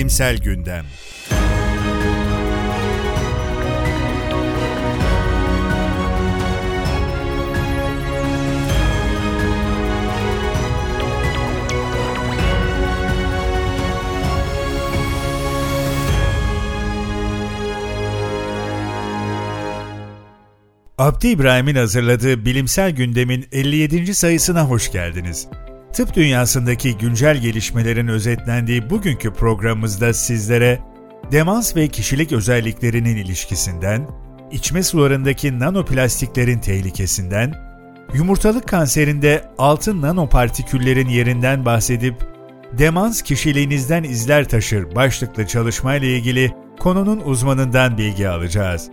Bilimsel Gündem. Abdi İbrahim'in hazırladığı Bilimsel Gündem'in 57. sayısına hoş geldiniz. Tıp dünyasındaki güncel gelişmelerin özetlendiği bugünkü programımızda sizlere demans ve kişilik özelliklerinin ilişkisinden, içme sularındaki nanoplastiklerin tehlikesinden, yumurtalık kanserinde altın nanopartiküllerin yerinden bahsedip, demans kişiliğinizden izler taşır başlıklı çalışmayla ilgili konunun uzmanından bilgi alacağız.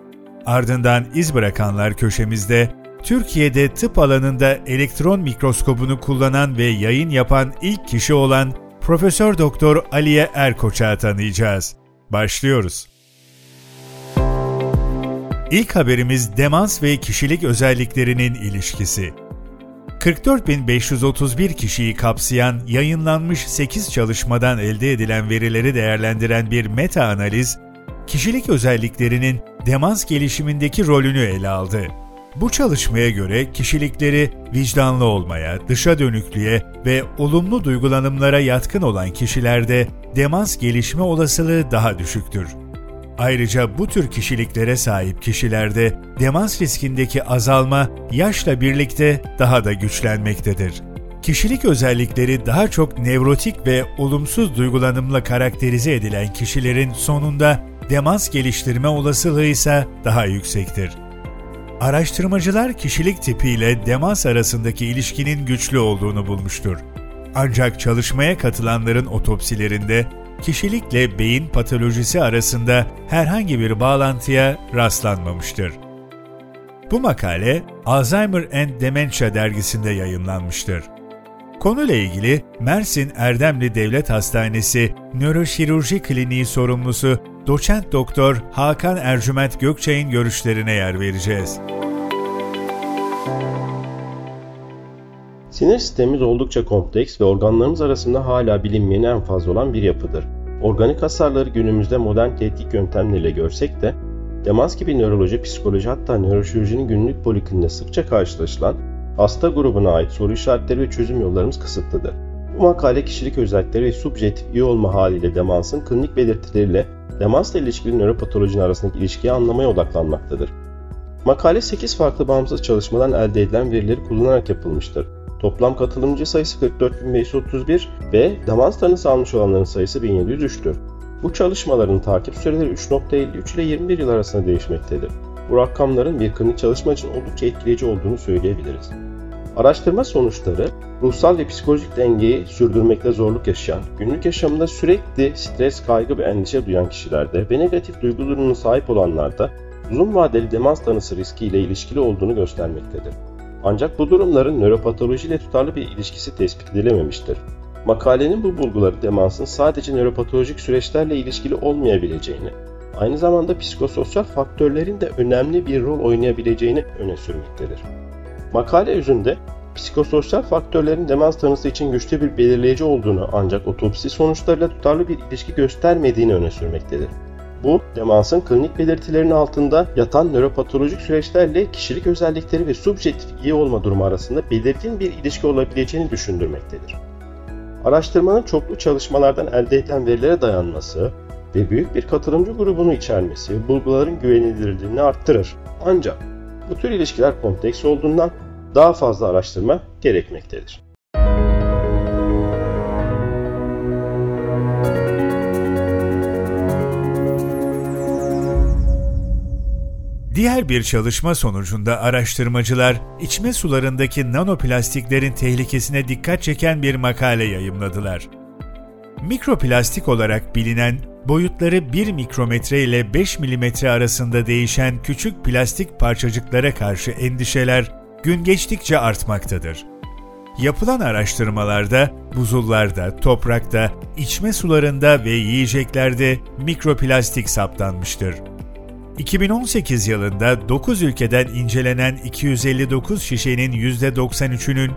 Ardından iz bırakanlar köşemizde, Türkiye'de tıp alanında elektron mikroskobunu kullanan ve yayın yapan ilk kişi olan Profesör Doktor Aliye Erkoçak'ı tanıyacağız. Başlıyoruz. İlk haberimiz demans ve kişilik özelliklerinin ilişkisi. 44.531 kişiyi kapsayan, yayınlanmış 8 çalışmadan elde edilen verileri değerlendiren bir meta-analiz, kişilik özelliklerinin demans gelişimindeki rolünü ele aldı. Bu çalışmaya göre kişilikleri vicdanlı olmaya, dışa dönüklüğe ve olumlu duygulanımlara yatkın olan kişilerde demans gelişme olasılığı daha düşüktür. Ayrıca bu tür kişiliklere sahip kişilerde demans riskindeki azalma yaşla birlikte daha da güçlenmektedir. Kişilik özellikleri daha çok nevrotik ve olumsuz duygulanımla karakterize edilen kişilerin sonunda demans geliştirme olasılığı ise daha yüksektir. Araştırmacılar kişilik tipiyle demans arasındaki ilişkinin güçlü olduğunu bulmuştur. Ancak çalışmaya katılanların otopsilerinde kişilikle beyin patolojisi arasında herhangi bir bağlantıya rastlanmamıştır. Bu makale Alzheimer and Dementia dergisinde yayınlanmıştır. Konuyla ilgili Mersin Erdemli Devlet Hastanesi Nöroşirurji Kliniği sorumlusu Doçent Doktor Hakan Ercüment Gökçay'ın görüşlerine yer vereceğiz. Sinir sistemimiz oldukça kompleks ve organlarımız arasında hala bilinmeyen en fazla olan bir yapıdır. Organik hasarları günümüzde modern tetkik yöntemleriyle görsek de, demans gibi nöroloji, psikoloji hatta nöroşirurjinin günlük polikliniğinde sıkça karşılaşılan hasta grubuna ait soru işaretleri ve çözüm yollarımız kısıtlıdır. Bu makale kişilik özellikleri ve subjektif iyi olma haliyle demansın klinik belirtileriyle demansla ilişkili nöropatolojinin arasındaki ilişkiyi anlamaya odaklanmaktadır. Makale 8 farklı bağımsız çalışmadan elde edilen verileri kullanarak yapılmıştır. Toplam katılımcı sayısı 44.531 ve demans tanısı almış olanların sayısı 1703'tür. Bu çalışmaların takip süreleri 3.53 ile 21 yıl arasında değişmektedir. Bu rakamların bir klinik çalışma için oldukça etkileyici olduğunu söyleyebiliriz. Araştırma sonuçları, ruhsal ve psikolojik dengeyi sürdürmekte zorluk yaşayan, günlük yaşamında sürekli stres, kaygı ve endişe duyan kişilerde ve negatif duygu durumuna sahip olanlarda uzun vadeli demans tanısı riski ile ilişkili olduğunu göstermektedir. Ancak bu durumların nöropatoloji ile tutarlı bir ilişkisi tespit edilememiştir. Makalenin bu bulguları demansın sadece nöropatolojik süreçlerle ilişkili olmayabileceğini, aynı zamanda psikososyal faktörlerin de önemli bir rol oynayabileceğini öne sürmektedir. Makale yüzünde psikososyal faktörlerin demans tanısı için güçlü bir belirleyici olduğunu ancak otopsi sonuçlarıyla tutarlı bir ilişki göstermediğini öne sürmektedir. Bu, demansın klinik belirtilerinin altında yatan nöropatolojik süreçlerle kişilik özellikleri ve subjektif iyi olma durumu arasında belirgin bir ilişki olabileceğini düşündürmektedir. Araştırmanın çoklu çalışmalardan elde edilen verilere dayanması ve büyük bir katılımcı grubunu içermesi bulguların güvenilirliğini arttırır. Ancak bu tür ilişkiler kompleks olduğundan daha fazla araştırma gerekmektedir. Diğer bir çalışma sonucunda araştırmacılar içme sularındaki nanoplastiklerin tehlikesine dikkat çeken bir makale yayımladılar. Mikroplastik olarak bilinen, boyutları 1 mikrometre ile 5 milimetre arasında değişen küçük plastik parçacıklara karşı endişeler gün geçtikçe artmaktadır. Yapılan araştırmalarda buzullarda, toprakta, içme sularında ve yiyeceklerde mikroplastik saptanmıştır. 2018 yılında 9 ülkeden incelenen 259 şişenin %93'ünün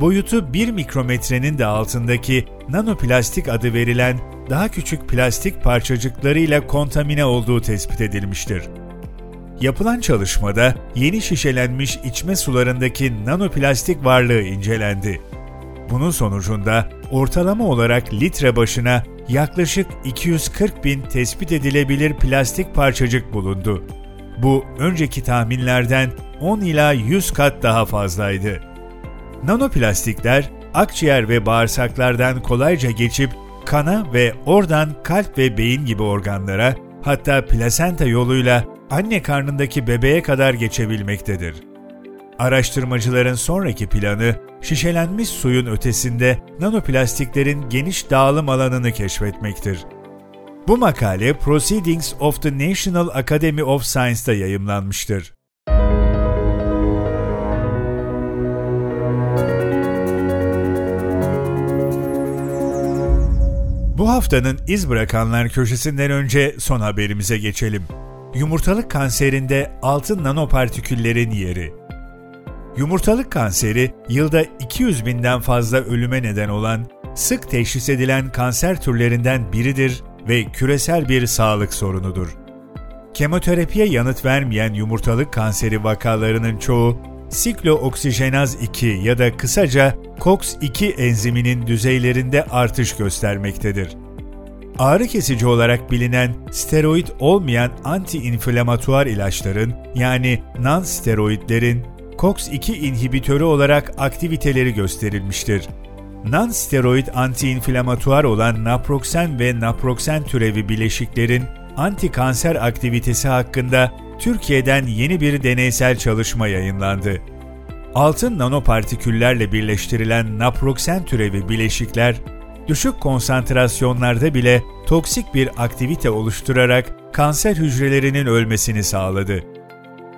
boyutu 1 mikrometrenin de altındaki nanoplastik adı verilen daha küçük plastik parçacıklarıyla kontamine olduğu tespit edilmiştir. Yapılan çalışmada yeni şişelenmiş içme sularındaki nanoplastik varlığı incelendi. Bunun sonucunda ortalama olarak litre başına yaklaşık 240.000 tespit edilebilir plastik parçacık bulundu. Bu önceki tahminlerden 10 ila 100 kat daha fazlaydı. Nanoplastikler akciğer ve bağırsaklardan kolayca geçip kana ve oradan kalp ve beyin gibi organlara, hatta plasenta yoluyla anne karnındaki bebeğe kadar geçebilmektedir. Araştırmacıların sonraki planı, şişelenmiş suyun ötesinde nanoplastiklerin geniş dağılım alanını keşfetmektir. Bu makale Proceedings of the National Academy of Science'da yayımlanmıştır. Bu haftanın iz bırakanlar köşesinden önce son haberimize geçelim. Yumurtalık kanserinde altın nanopartiküllerin yeri. Yumurtalık kanseri, yılda 200.000'den fazla ölüme neden olan, sık teşhis edilen kanser türlerinden biridir ve küresel bir sağlık sorunudur. Kemoterapiye yanıt vermeyen yumurtalık kanseri vakalarının çoğu, siklooksinjenaz 2 ya da kısaca COX-2 enziminin düzeylerinde artış göstermektedir. Ağrı kesici olarak bilinen steroid olmayan anti-inflamatuar ilaçların, yani non-steroidlerin COX-2 inhibitörü olarak aktiviteleri gösterilmiştir. Non-steroid anti-inflamatuar olan naproxen ve naproxen türevi bileşiklerin anti-kanser aktivitesi hakkında Türkiye'den yeni bir deneysel çalışma yayınlandı. Altın nanopartiküllerle birleştirilen naproxen türevi bileşikler, düşük konsantrasyonlarda bile toksik bir aktivite oluşturarak kanser hücrelerinin ölmesini sağladı.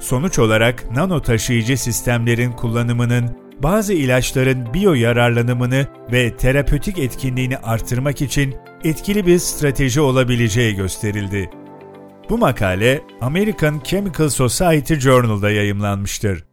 Sonuç olarak nano taşıyıcı sistemlerin kullanımının, bazı ilaçların biyo yararlanımını ve terapötik etkinliğini artırmak için etkili bir strateji olabileceği gösterildi. Bu makale American Chemical Society Journal'da yayımlanmıştır.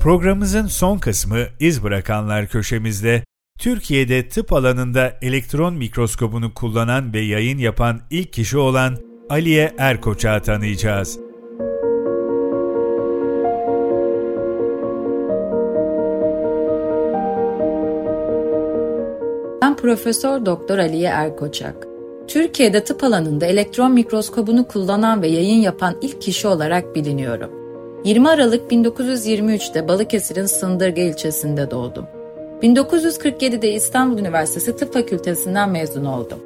Programımızın son kısmı iz bırakanlar köşemizde, Türkiye'de tıp alanında elektron mikroskobunu kullanan ve yayın yapan ilk kişi olan Aliye Erkoçak'ı tanıyacağız. Ben Profesör Doktor Aliye Erkoçak. Türkiye'de tıp alanında elektron mikroskobunu kullanan ve yayın yapan ilk kişi olarak biliniyorum. 20 Aralık 1923'te Balıkesir'in Sındırga ilçesinde doğdum. 1947'de İstanbul Üniversitesi Tıp Fakültesinden mezun oldum.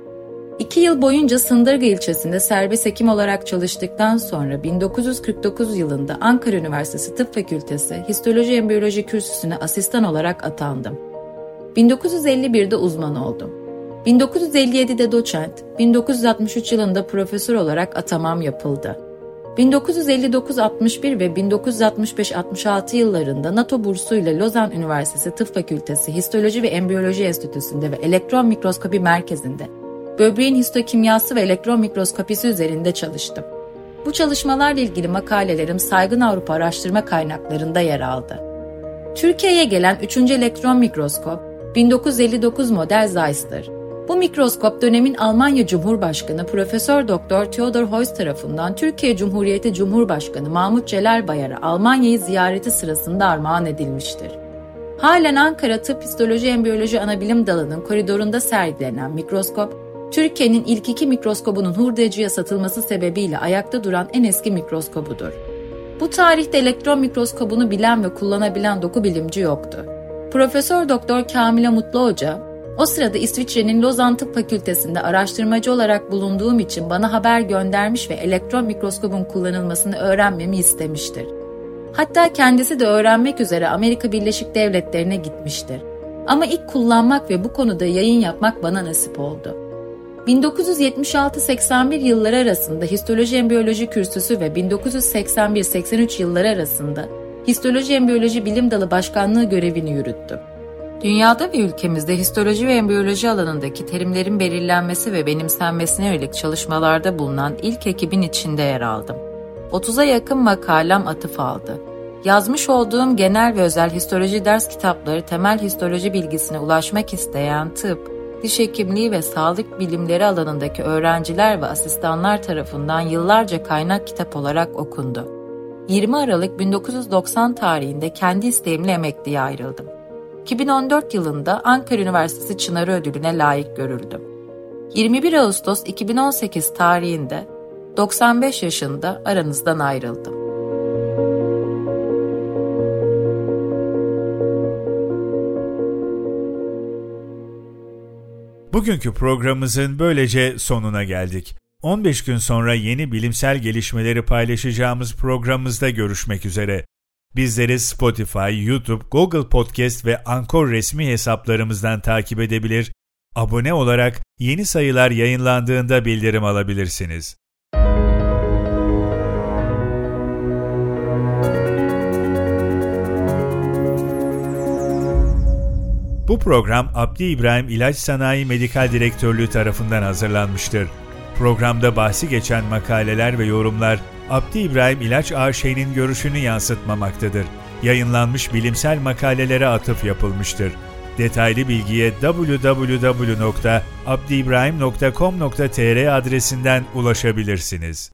2 yıl boyunca Sındırga ilçesinde serbest hekim olarak çalıştıktan sonra 1949 yılında Ankara Üniversitesi Tıp Fakültesi Histoloji Embriyoloji kürsüsüne asistan olarak atandım. 1951'de uzman oldum. 1957'de doçent, 1963 yılında profesör olarak atamam yapıldı. 1959-61 ve 1965-66 yıllarında NATO bursuyla Lozan Üniversitesi Tıp Fakültesi Histoloji ve Embriyoloji Enstitüsü'nde ve Elektron Mikroskopi Merkezi'nde böbreğin histokimyası ve elektron mikroskopisi üzerinde çalıştım. Bu çalışmalarla ilgili makalelerim Saygın Avrupa araştırma kaynaklarında yer aldı. Türkiye'ye gelen 3. elektron mikroskop 1959 model Zeiss'tir. Bu mikroskop dönemin Almanya Cumhurbaşkanı Profesör Doktor Theodor Heuss tarafından Türkiye Cumhuriyeti Cumhurbaşkanı Mahmut Celal Bayar'a Almanya'yı ziyareti sırasında armağan edilmiştir. Halen Ankara Tıp Histoloji Embriyoloji Anabilim Dalı'nın koridorunda sergilenen mikroskop, Türkiye'nin ilk 2 mikroskobunun hurdacıya satılması sebebiyle ayakta duran en eski mikroskobudur. Bu tarihte elektron mikroskobunu bilen ve kullanabilen doku bilimci yoktu. Profesör Doktor Kamile Mutlu Hoca, o sırada İsviçre'nin Lozan Tıp Fakültesi'nde araştırmacı olarak bulunduğum için bana haber göndermiş ve elektron mikroskobun kullanılmasını öğrenmemi istemiştir. Hatta kendisi de öğrenmek üzere Amerika Birleşik Devletleri'ne gitmiştir. Ama ilk kullanmak ve bu konuda yayın yapmak bana nasip oldu. 1976-81 yılları arasında Histoloji Embriyoloji kürsüsü ve 1981-83 yılları arasında Histoloji Embriyoloji Bilim Dalı Başkanlığı görevini yürüttüm. Dünyada ve ülkemizde histoloji ve embriyoloji alanındaki terimlerin belirlenmesi ve benimsenmesine yönelik çalışmalarda bulunan ilk ekibin içinde yer aldım. 30'a yakın makalem atıf aldı. Yazmış olduğum genel ve özel histoloji ders kitapları temel histoloji bilgisine ulaşmak isteyen tıp, diş hekimliği ve sağlık bilimleri alanındaki öğrenciler ve asistanlar tarafından yıllarca kaynak kitap olarak okundu. 20 Aralık 1990 tarihinde kendi isteğimle emekliye ayrıldım. 2014 yılında Ankara Üniversitesi Çınarı Ödülü'ne layık görüldüm. 21 Ağustos 2018 tarihinde 95 yaşında aranızdan ayrıldım. Bugünkü programımızın böylece sonuna geldik. 15 gün sonra yeni bilimsel gelişmeleri paylaşacağımız programımızda görüşmek üzere. Bizleri Spotify, YouTube, Google Podcast ve Anchor resmi hesaplarımızdan takip edebilir, abone olarak yeni sayılar yayınlandığında bildirim alabilirsiniz. Bu program Abdi İbrahim İlaç Sanayi Medikal Direktörlüğü tarafından hazırlanmıştır. Programda bahsi geçen makaleler ve yorumlar Abdi İbrahim İlaç AŞ'nin görüşünü yansıtmamaktadır. Yayınlanmış bilimsel makalelere atıf yapılmıştır. Detaylı bilgiye www.abdiibrahim.com.tr adresinden ulaşabilirsiniz.